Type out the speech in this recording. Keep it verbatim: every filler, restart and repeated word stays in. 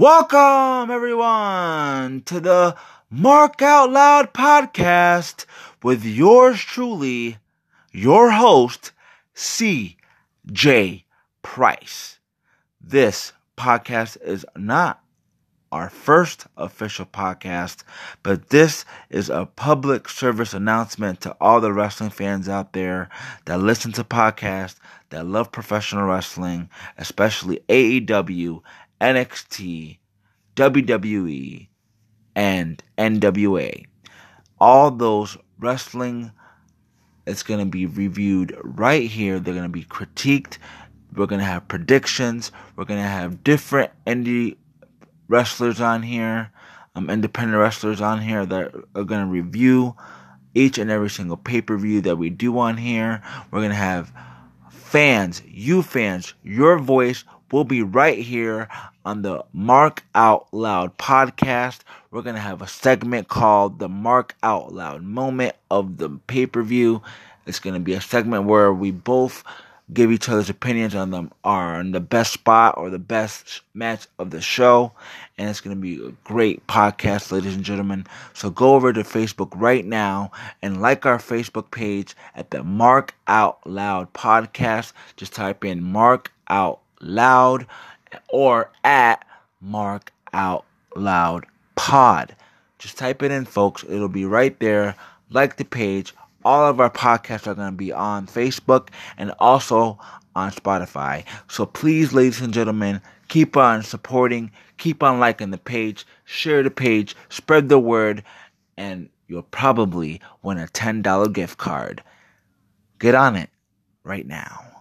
Welcome, everyone, to the Mark Out Loud podcast with yours truly, your host, C J Price. This podcast is not our first official podcast, but this is a public service announcement to all the wrestling fans out there that listen to podcasts, that love professional wrestling, especially A E W, N X T, W W E, and N W A. All those wrestling, it's going to be reviewed right here. They're going to be critiqued. We're going to have predictions. We're going to have different indie wrestlers on here, um, independent wrestlers on here that are going to review each and every single pay-per-view that we do on here. We're going to have fans, you fans, your voice will be right here on the Mark Out Loud podcast. We're going to have a segment called the Mark Out Loud moment of the pay-per-view. It's going to be a segment where we both give each other's opinions on them, on the best spot or the best match of the show. And it's going to be a great podcast, ladies and gentlemen. So go over to Facebook right now and like our Facebook page at the Mark Out Loud podcast. Just type in Mark Out Loud or at Mark Out Loud Pod. Just type it in, folks. It'll be right there. Like the page. All of our podcasts are going to be on Facebook and also on Spotify. So please, ladies and gentlemen, keep on supporting, keep on liking the page, share the page, spread the word, and you'll probably win a ten dollars gift card. Get on it right now.